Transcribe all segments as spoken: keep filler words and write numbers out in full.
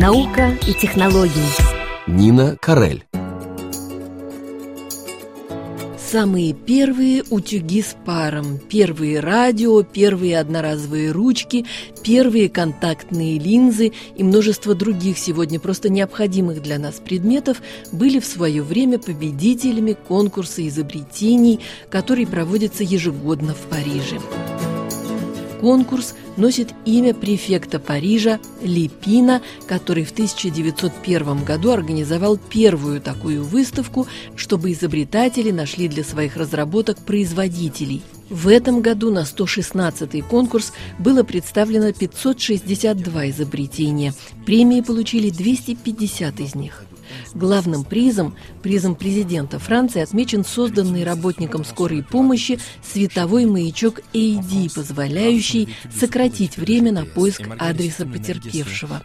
Наука и технологии. Нина Карель. Самые первые утюги с паром, первые радио, первые одноразовые ручки, первые контактные линзы и множество других сегодня просто необходимых для нас предметов были в свое время победителями конкурса изобретений, который проводится ежегодно в Париже. Конкурс носит имя префекта Парижа Лепина, который в тысяча девятьсот первом году организовал первую такую выставку, чтобы изобретатели нашли для своих разработок производителей. В этом году на сто шестнадцатый конкурс было представлено пятьсот шестьдесят два изобретения. Премии получили двести пятьдесят из них. Главным призом, призом президента Франции, отмечен созданный работником скорой помощи световой маячок Eydi, позволяющий сократить время на поиск адреса потерпевшего.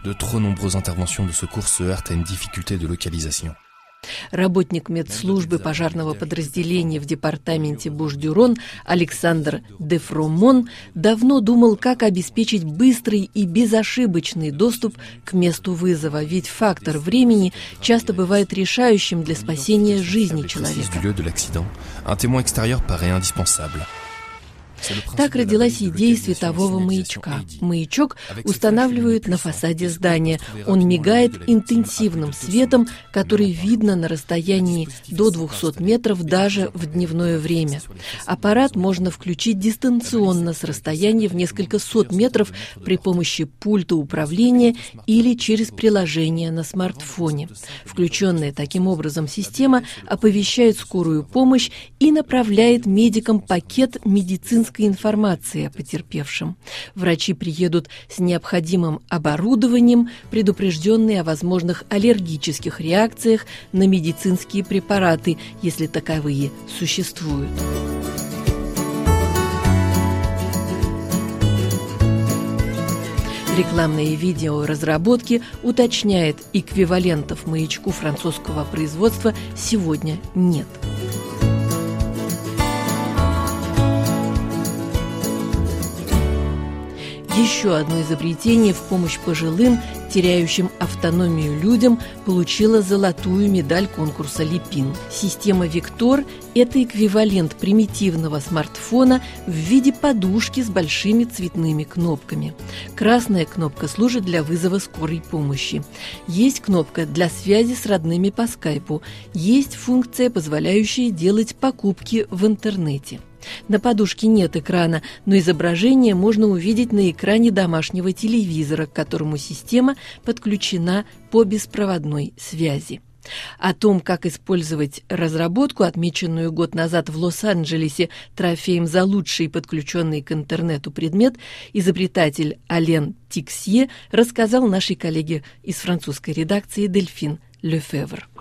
Работник медслужбы пожарного подразделения в департаменте Буш-дю-Рон Александр Дефромон давно думал, как обеспечить быстрый и безошибочный доступ к месту вызова, ведь фактор времени часто бывает решающим для спасения жизни человека. Так родилась идея светового маячка. Маячок устанавливают на фасаде здания. Он мигает интенсивным светом, который видно на расстоянии до двухсот метров даже в дневное время. Аппарат можно включить дистанционно с расстояния в несколько сот метров при помощи пульта управления или через приложение на смартфоне. Включенная таким образом система оповещает скорую помощь и направляет медикам пакет медицинских информации о потерпевшем. Врачи приедут с необходимым оборудованием, предупрежденные о возможных аллергических реакциях на медицинские препараты, если таковые существуют. Рекламные видеоразработки уточняют, эквивалентов маячку французского производства сегодня нет. Еще одно изобретение в помощь пожилым, теряющим автономию людям, получило золотую медаль конкурса Лепин. Система Victor – это эквивалент примитивного смартфона в виде подушки с большими цветными кнопками. Красная кнопка служит для вызова скорой помощи. Есть кнопка для связи с родными по скайпу. Есть функция, позволяющая делать покупки в интернете. На подушке нет экрана, но изображение можно увидеть на экране домашнего телевизора, к которому система подключена по беспроводной связи. О том, как использовать разработку, отмеченную год назад в Лос-Анджелесе трофеем за лучший подключенный к интернету предмет, изобретатель Ален Тиксье рассказал нашей коллеге из французской редакции «Дельфин».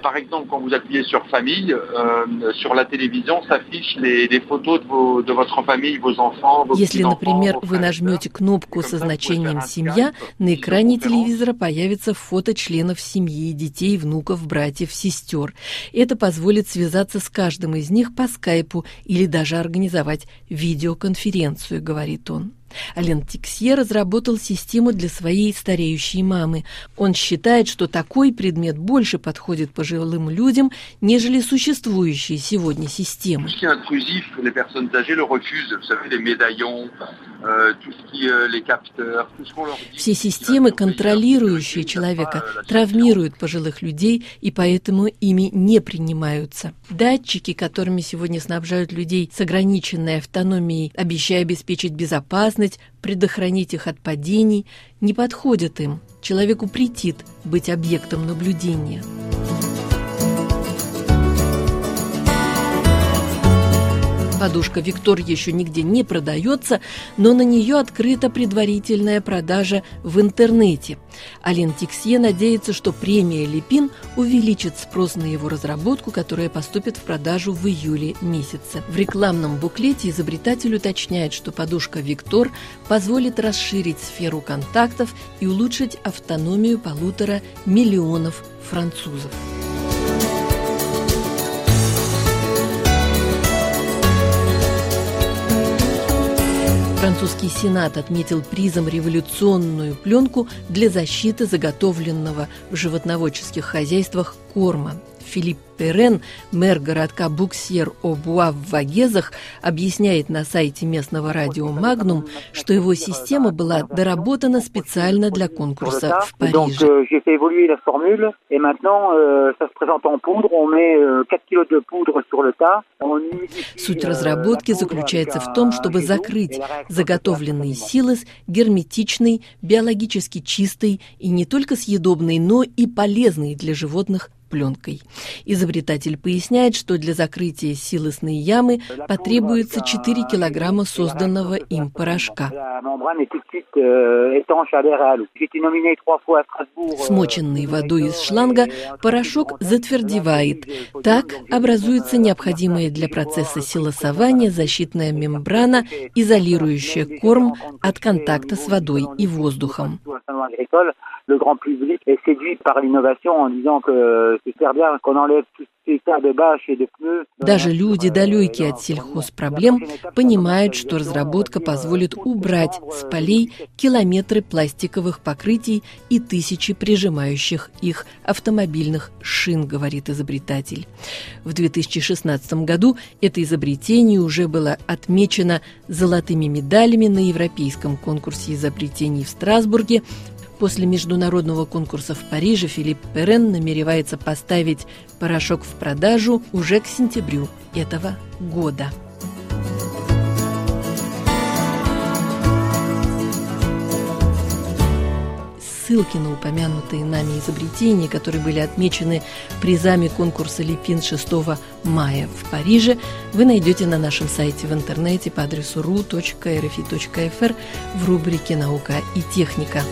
Par exemple, quand vous appuyez sur famille, euh, sur la télévision s'affichent les, les photos de, vos, de votre famille, vos enfants, vos Если, например, вы нажмете кнопку со значением «Семья», на экране телевизора появится фото членов семьи, детей, внуков, братьев, сестер. Это позволит связаться с каждым из них по скайпу или даже организовать видеоконференцию, говорит он. Ален Тиксье разработал систему для своей стареющей мамы. Он считает, что такой предмет больше подходит пожилым людям, нежели существующие сегодня системы. Все системы, контролирующие человека, травмируют пожилых людей и поэтому ими не принимаются. Датчики, которыми сегодня снабжают людей с ограниченной автономией, обещая обеспечить безопасность, предохранить их от падений, не подходят им. Человеку претит быть объектом наблюдения. Подушка Victor еще нигде не продается, но на нее открыта предварительная продажа в интернете. Ален Тиксье надеется, что премия Лепин увеличит спрос на его разработку, которая поступит в продажу в июле месяце. В рекламном буклете изобретатель уточняет, что подушка Victor позволит расширить сферу контактов и улучшить автономию полутора миллионов французов. Французский сенат отметил призом революционную пленку для защиты заготовленного в животноводческих хозяйствах корма. Филипп Перен, мэр городка Буксьер-Обуа в Вагезах, объясняет на сайте местного радио Magnum, что его система была доработана специально для конкурса в Париже. Суть разработки заключается в том, чтобы закрыть заготовленный силос герметичной, биологически чистой и не только съедобной, но и полезной для животных пленкой. Изобретатель поясняет, что для закрытия силосной ямы потребуется четыре килограмма созданного им порошка. Смоченный водой из шланга порошок затвердевает. Так образуется необходимая для процесса силосования защитная мембрана, изолирующая корм от контакта с водой и воздухом. Le grand public est séduit par l'innovation en disant que c'est super bien qu'on enlève tout. Даже люди, далекие от сельхозпроблем, понимают, что разработка позволит убрать с полей километры пластиковых покрытий и тысячи прижимающих их автомобильных шин, говорит изобретатель. В две тысячи шестнадцатом году это изобретение уже было отмечено золотыми медалями на Европейском конкурсе изобретений в Страсбурге. После международного конкурса в Париже Филипп Перен намеревается поставить порошок в продажу уже к сентябрю этого года. Ссылки на упомянутые нами изобретения, которые были отмечены призами конкурса Лепин шестого мая в Париже, вы найдете на нашем сайте в интернете по адресу ru точка эр эф и точка эф эр в рубрике «Наука и техника».